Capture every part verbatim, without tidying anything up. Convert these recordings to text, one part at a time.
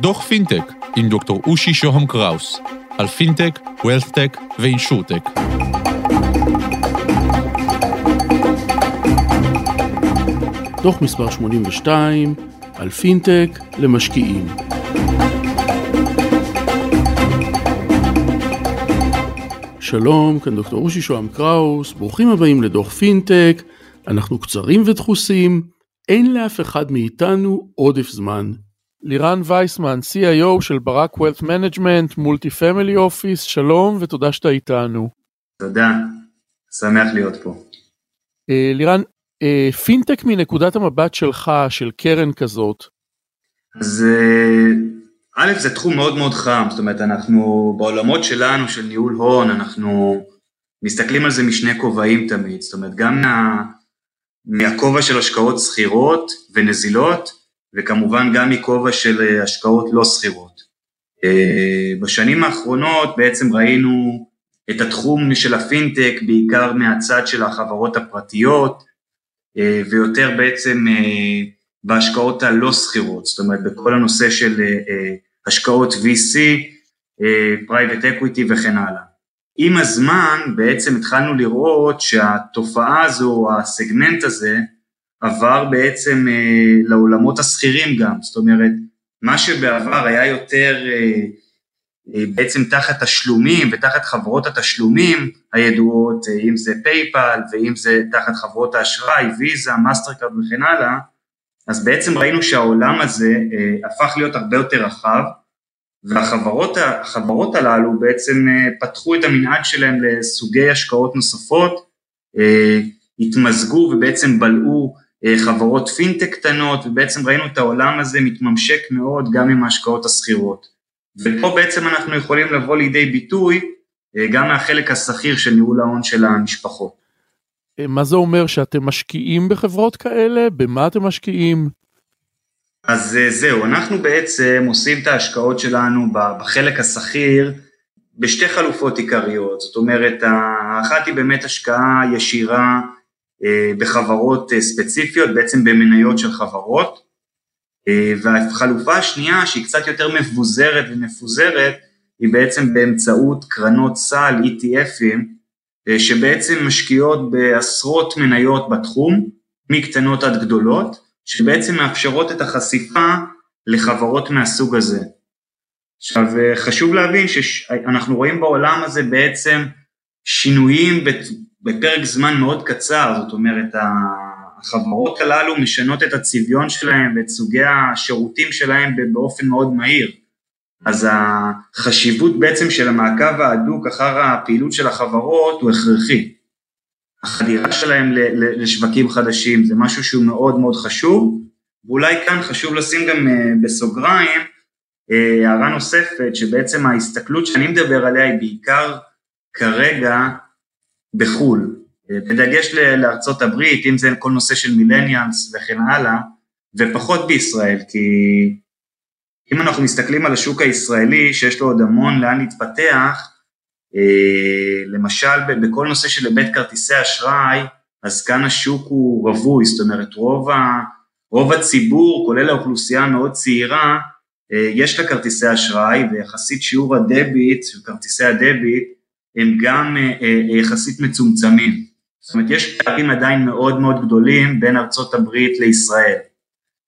דוח פינטק עם דוקטור אושי שוהם קראוס, על פינטק, ווילת'טק ואינשורטק. דוח מספר שמונים ושתיים, על פינטק למשקיעים. שלום, כאן דוקטור אושי שוהם קראוס, ברוכים הבאים לדוח פינטק. אנחנו קצרים ודחוסים, אין לאף אחד מאיתנו עודף זמן. לירן וייסמן, סי איי או של ברק Wealth Management, מולטי פמילי אופיס, שלום ותודה שאתה איתנו. תודה, שמח להיות פה. אה, לירן, אה, פינטק מנקודת המבט שלך, של קרן כזאת. אז אה, א', זה תחום מאוד מאוד חם, זאת אומרת, אנחנו בעולמות שלנו, של ניהול הון, אנחנו מסתכלים על זה משני כובעים תמיד, זאת אומרת, גם מה, מהכובע של השקעות סחירות ונזילות, וכמובן גם מכובע של השקעות לא סחירות. בשנים האחרונות בעצם ראינו את התחום של הפינטק, בעיקר מהצד של החברות הפרטיות, ויותר בעצם בהשקעות הלא סחירות, זאת אומרת בכל הנושא של השקעות וי סי, private equity וכן הלאה. עם הזמן בעצם התחלנו לראות שהתופעה הזו, הסגמנט הזה, עבר בעצם אה, לעולמות הסחירים גם, זאת אומרת, מה שבעבר היה יותר אה, אה, בעצם תחת תשלומים ותחת חברות התשלומים הידועות, אה, אם זה פייפל ואם זה תחת חברות האשראי, ויזה, מאסטרקארד וכן הלאה, אז בעצם ראינו שהעולם הזה אה, הפך להיות הרבה יותר רחב, והחברות החברות הללו בעצם אה, פתחו את המנעד שלהם לסוגי השקעות נוספות, אה, התמזגו ובעצם בלעו חברות פינטק קטנות, ובעצם ראינו את העולם הזה מתממשק מאוד גם עם ההשקעות הסחירות. ופה בעצם אנחנו יכולים לבוא לידי ביטוי גם מהחלק הסחיר של ניהול ההון של המשפחות. מה זה אומר שאתם משקיעים בחברות כאלה? במה אתם משקיעים? אז זהו, אנחנו בעצם עושים את ההשקעות שלנו בחלק הסחיר, בשתי חלופות עיקריות. זאת אומרת, האחת היא באמת השקעה ישירה, בחברות ספציפיות, בעצם במניות של חברות, והחלופה השנייה, שהיא קצת יותר מבוזרת ומפוזרת, היא בעצם באמצעות קרנות סל, אי טי אפים, שבעצם משקיעות בעשרות מניות בתחום, מקטנות עד גדולות, שבעצם מאפשרות את החשיפה לחברות מהסוג הזה. עכשיו, חשוב להבין שאנחנו רואים בעולם הזה בעצם שינויים בתחום, בפרק זמן מאוד קצר, זאת אומרת, החברות הללו משנות את הצביון שלהם ואת סוגי השירותים שלהם באופן מאוד מהיר. אז החשיבות בעצם של המעקב ההדוק אחר הפעילות של החברות הוא הכרחי. החדירה שלהם לשווקים חדשים זה משהו שהוא מאוד מאוד חשוב, ואולי כאן חשוב לשים גם בסוגריים, הערה נוספת שבעצם ההסתכלות שאני מדבר עליה היא בעיקר כרגע, בחול, בדגש לארצות הברית, אם זה כל נושא של מילניאנס וכן הלאה, ופחות בישראל, כי אם אנחנו מסתכלים על השוק הישראלי, שיש לו עוד המון לאן להתפתח, למשל בכל נושא של היבט כרטיסי אשראי, אז כאן השוק הוא רווי, זאת אומרת רוב, ה, רוב הציבור, כולל האוכלוסייה מאוד צעירה, יש לה כרטיסי אשראי, ויחסית שיעור הדביט, כרטיסי הדביט, הם גם יחסית מצומצמים. זאת אומרת, יש פערים עדיין מאוד מאוד גדולים בין ארצות הברית לישראל.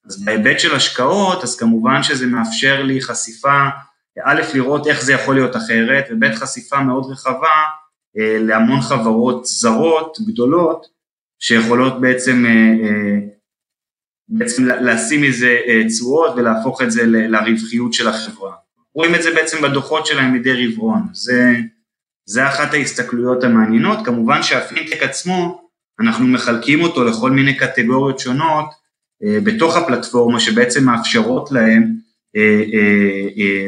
אז בהיבט של השקעות, אז כמובן שזה מאפשר לי חשיפה, א', לראות איך זה יכול להיות אחרת, וב' חשיפה מאוד רחבה להמון חברות זרות גדולות, שיכולות בעצם, בעצם לשים איזה צורות ולהפוך את זה לרווחיות של החברה. רואים את זה בעצם בדוחות שלהם מדי רבעון. זה... זה אחת ההסתכלויות המעניינות, כמובן שהפינטק עצמו, אנחנו מחלקים אותו לכל מיני קטגוריות שונות, בתוך הפלטפורמה שבעצם מאפשרות להם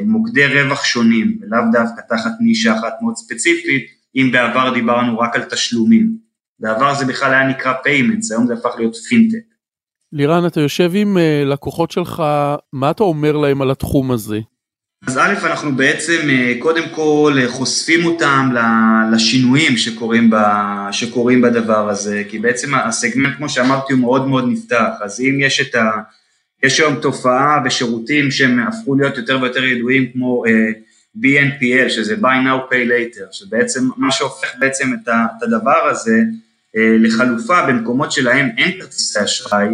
מוקדי רווח שונים, ולאו דווקא תחת נישה אחת מאוד ספציפית, אם בעבר דיברנו רק על תשלומים, בעבר זה בכלל היה נקרא payments, היום זה הפך להיות פינטק. לירן, אתה יושב עם לקוחות שלך, מה אתה אומר להם על התחום הזה? אז א', אנחנו בעצם קודם כל חושפים אותם לשינויים שקורים, ב, שקורים בדבר הזה, כי בעצם הסגמנט, כמו שאמרתי, הוא מאוד מאוד נפתח, אז אם יש את, ה, יש היום תופעה בשירותים שהם הפכו להיות יותר ויותר ידועים, כמו בי אן פי אל, שזה buy now pay later, שבעצם מה שהופך בעצם את הדבר הזה לחלופה במקומות שלהם אין כרטיסי אשראי.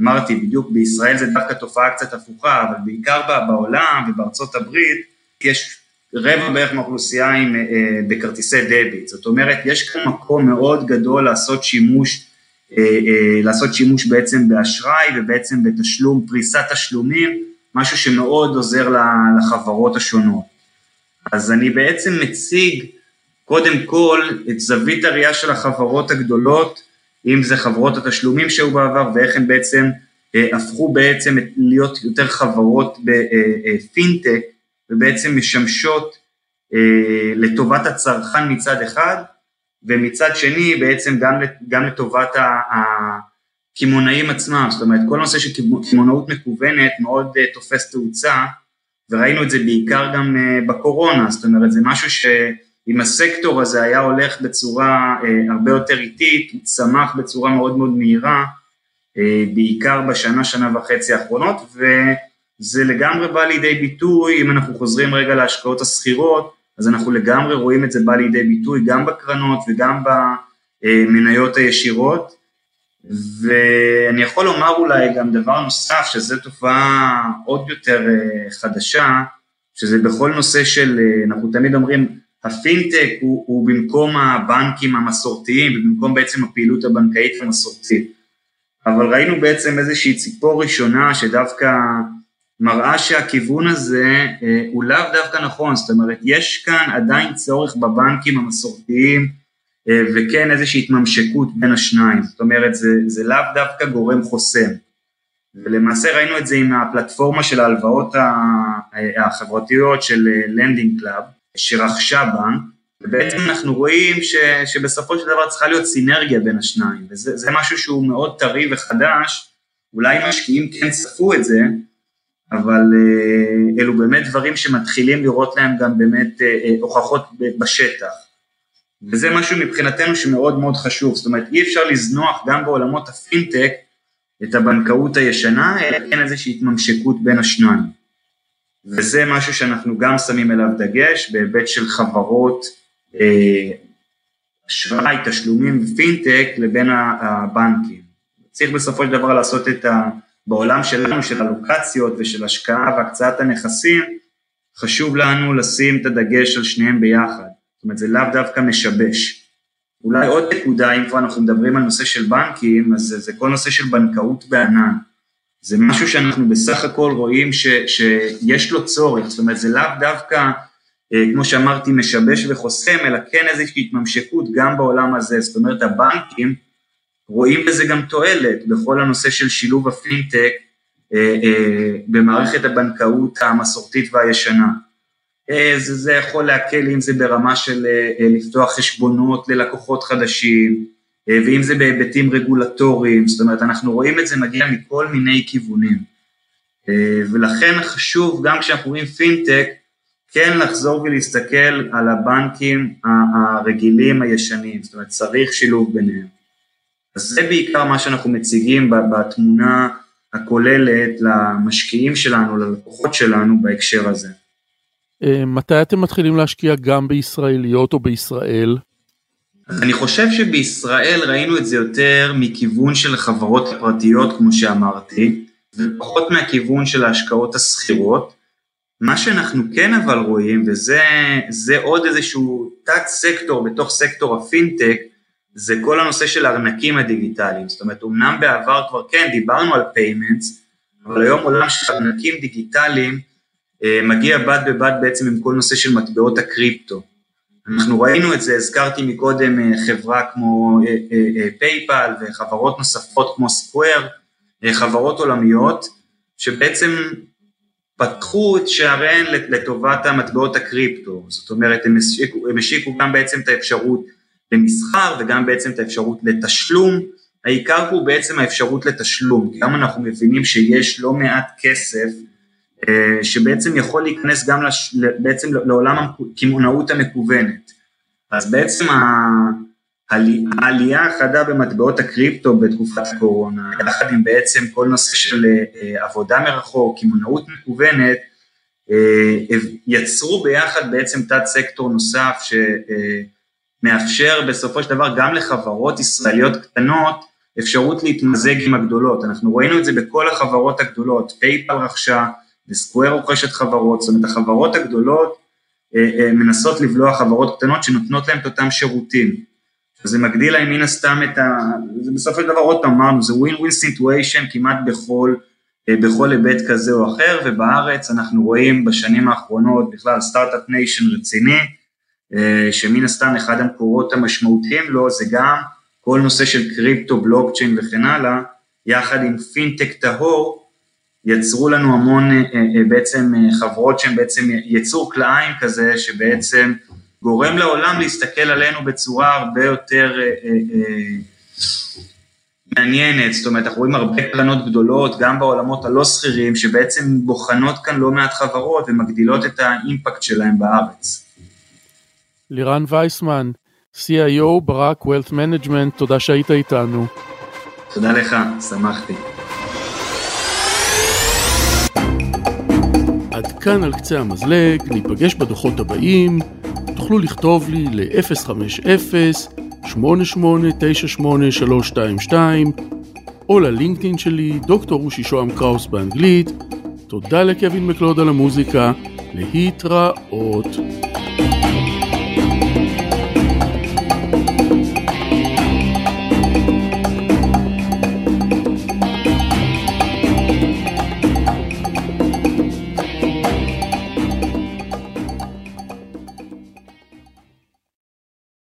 אמרתי, בדיוק בישראל זה דווקא תופעה קצת הפוכה, אבל בעיקר בעולם ובארצות הברית, יש רבע בערך מהאוכלוסייה בכרטיסי דביט. זאת אומרת, יש כאן מקום מאוד גדול לעשות שימוש, לעשות שימוש בעצם באשראי, ובעצם בתשלום, פריסת תשלומים, משהו שמאוד עוזר לחברות השונות. אז אני בעצם מציג, קודם כל, את זווית הראייה של החברות הגדולות, אם זה חברות התשלומים שהוא בעבר, ואיך הם בעצם הפכו בעצם להיות יותר חברות בפינטק, ובעצם משמשות לטובת הצרכן מצד אחד, ומצד שני בעצם גם, גם לטובת הכימונאים עצמם. זאת אומרת, כל נושא של כימונאות מקוונת מאוד תופס תאוצה, וראינו את זה בעיקר גם בקורונה. זאת אומרת, זה משהו ש... אם הסקטור הזה היה הולך בצורה אה, הרבה יותר איטית, הוא צמח בצורה מאוד מאוד מהירה, אה, בעיקר בשנה, שנה וחצי האחרונות, וזה לגמרי בא לידי ביטוי. אם אנחנו חוזרים רגע להשקעות הסחירות, אז אנחנו לגמרי רואים את זה בא לידי ביטוי, גם בקרנות וגם במניות הישירות. ואני יכול לומר אולי גם דבר נוסף, שזו תופעה עוד יותר אה, חדשה, שזה בכל נושא של, אה, אנחנו תמיד אומרים, הפינטק הוא, הוא במקום הבנקים המסורתיים, ובמקום בעצם הפעילות הבנקאית המסורתית. אבל ראינו בעצם איזושהי ציפור ראשונה, שדווקא מראה שהכיוון הזה אה, הוא לאו דווקא נכון. זאת אומרת, יש כאן עדיין צורך בבנקים המסורתיים, אה, וכן איזושהי התממשקות בין השניים. זאת אומרת, זה, זה לאו דווקא גורם חוסם. ולמעשה ראינו את זה עם הפלטפורמה של ההלוואות החברתיות של Lending Club, שרכשה בנק, ובעצם אנחנו רואים ש, שבסופו של דבר צריכה להיות סינרגיה בין השניים, וזה זה משהו שהוא מאוד טרי וחדש. אולי משקיעים כן צפו את זה, אבל אלו באמת דברים שמתחילים לראות להם גם באמת הוכחות בשטח, וזה משהו מבחינתנו שמאוד מאוד חשוב. זאת אומרת, אי אפשר לזנוח גם בעולמות הפינטק את הבנקאות הישנה, אלא כן איזושהי התממשקות בין השניים. וזה משהו שאנחנו גם שמים אליו דגש, בהיבט של חברות אשראי, אה, תשלומים ופינטק לבין הבנקים. צריך בסופו של דבר לעשות את ה... בעולם שלנו, של הלוקציות ושל השקעה והקצאת הנכסים, חשוב לנו לשים את הדגש על שניהם ביחד. זאת אומרת, זה לאו דווקא משבש. אולי עוד נקודה, אם כבר אנחנו מדברים על נושא של בנקים, אז זה, זה כל נושא של בנקאות בענן. זה משהו שאנחנו בסך הכל רואים ש, שיש לו צורך. זאת אומרת, זה לאו דווקא, כמו שאמרתי, משבש וחוסם, אלא כן איזושהי התממשקות גם בעולם הזה. זאת אומרת, הבנקים רואים בזה גם תועלת, בכל הנושא של שילוב הפינטק במערכת הבנקאות המסורתית והישנה. זה, זה יכול להקל, אם זה ברמה של לפתוח חשבונות ללקוחות חדשים, ואם זה בהיבטים רגולטוריים. זאת אומרת, אנחנו רואים את זה מגיע מכל מיני כיוונים, ולכן חשוב גם כשאנחנו רואים פינטק, כן לחזור ולהסתכל על הבנקים הרגילים הישנים. זאת אומרת, צריך שילוב ביניהם. אז זה בעיקר מה שאנחנו מציגים בתמונה הכוללת למשקיעים שלנו, ללקוחות שלנו בהקשר הזה. מתי אתם מתחילים להשקיע גם בישראליות או בישראל? אני חושב שבישראל ראינו את זה יותר מכיוון של חברות פרטיות, כמו שאמרתי, ופחות מהכיוון של ההשקעות הסחירות. מה שאנחנו כן אבל רואים, וזה זה עוד איזשהו תת סקטור בתוך סקטור הפינטק, זה כל הנושא של הארנקים הדיגיטליים. זאת אומרת, אמנם בעבר כבר כן דיברנו על פיימנטס, אבל היום עולם של ארנקים דיגיטליים מגיע בד בבד בעצם עם כל נושא של מטבעות הקריפטו. אנחנו ראינו את זה, הזכרתי מקודם חברה כמו PayPal וחברות נוספות כמו Square, חברות עולמיות, שבעצם פתחו את שעריהן לטובת המטבעות הקריפטו. זאת אומרת, הם השיקו, הם השיקו גם בעצם את האפשרות למסחר, וגם בעצם את האפשרות לתשלום. העיקר הוא בעצם האפשרות לתשלום, כי גם אנחנו מבינים שיש לא מעט כסף, שבעצם יכול להיכנס גם לש... בעצם לעולם הכימונאות המקוונת. אז בעצם העלייה החדה במטבעות הקריפטו בתקופת הקורונה, יחד עם בעצם כל נושא של עבודה מרחוק, כימונאות מקוונת, יצרו ביחד בעצם תת סקטור נוסף שמאפשר בסופו של דבר גם לחברות ישראליות קטנות אפשרות להתמזג עם הגדולות. אנחנו ראינו את זה בכל החברות הגדולות, PayPal רכשה, וסקוואר רוכשת חברות, זאת אומרת החברות הגדולות מנסות לבלוע חברות קטנות שנותנות להן את אותם שירותים. זה מגדיל להם מן הסתם את ה... זה בסופו של דבר עוד אמרנו, זה win-win situation כמעט בכל, בכל היבט כזה או אחר, ובארץ אנחנו רואים בשנים האחרונות בכלל סטארט-אפ ניישן רציני, שמן הסתם אחד המקורות המשמעותיים לו, זה גם כל נושא של קריפטו, בלוקצ'יין וכן הלאה, יחד עם פינטק טהור, יצרו לנו המון בעצם חברות שהן בעצם יצור כלאיים כזה, שבעצם... גורם לעולם להסתכל עלינו בצורה הרבה יותר אה, אה, מעניינת, זאת אומרת, אנחנו רואים הרבה קרנות גדולות, גם בעולמות הלא סחירים, שבעצם בוחנות כאן לא מעט חברות, ומגדילות את האימפקט שלהם בארץ. לירן וייסמן, סי איי או ברק Wealth Management, תודה שהיית איתנו. תודה לך, שמחתי. עד כאן על קצה המזלג, ניפגש בדוחות הבאים, תוכלו לכתוב לי ל-אפס חמש אפס שמונה שמונה תשע שמונה שלוש שתיים שתיים, או ללינקדאין שלי, דוקטור אושי שוהם קראוס באנגלית. תודה לקווין מקלוד על המוזיקה, להתראות.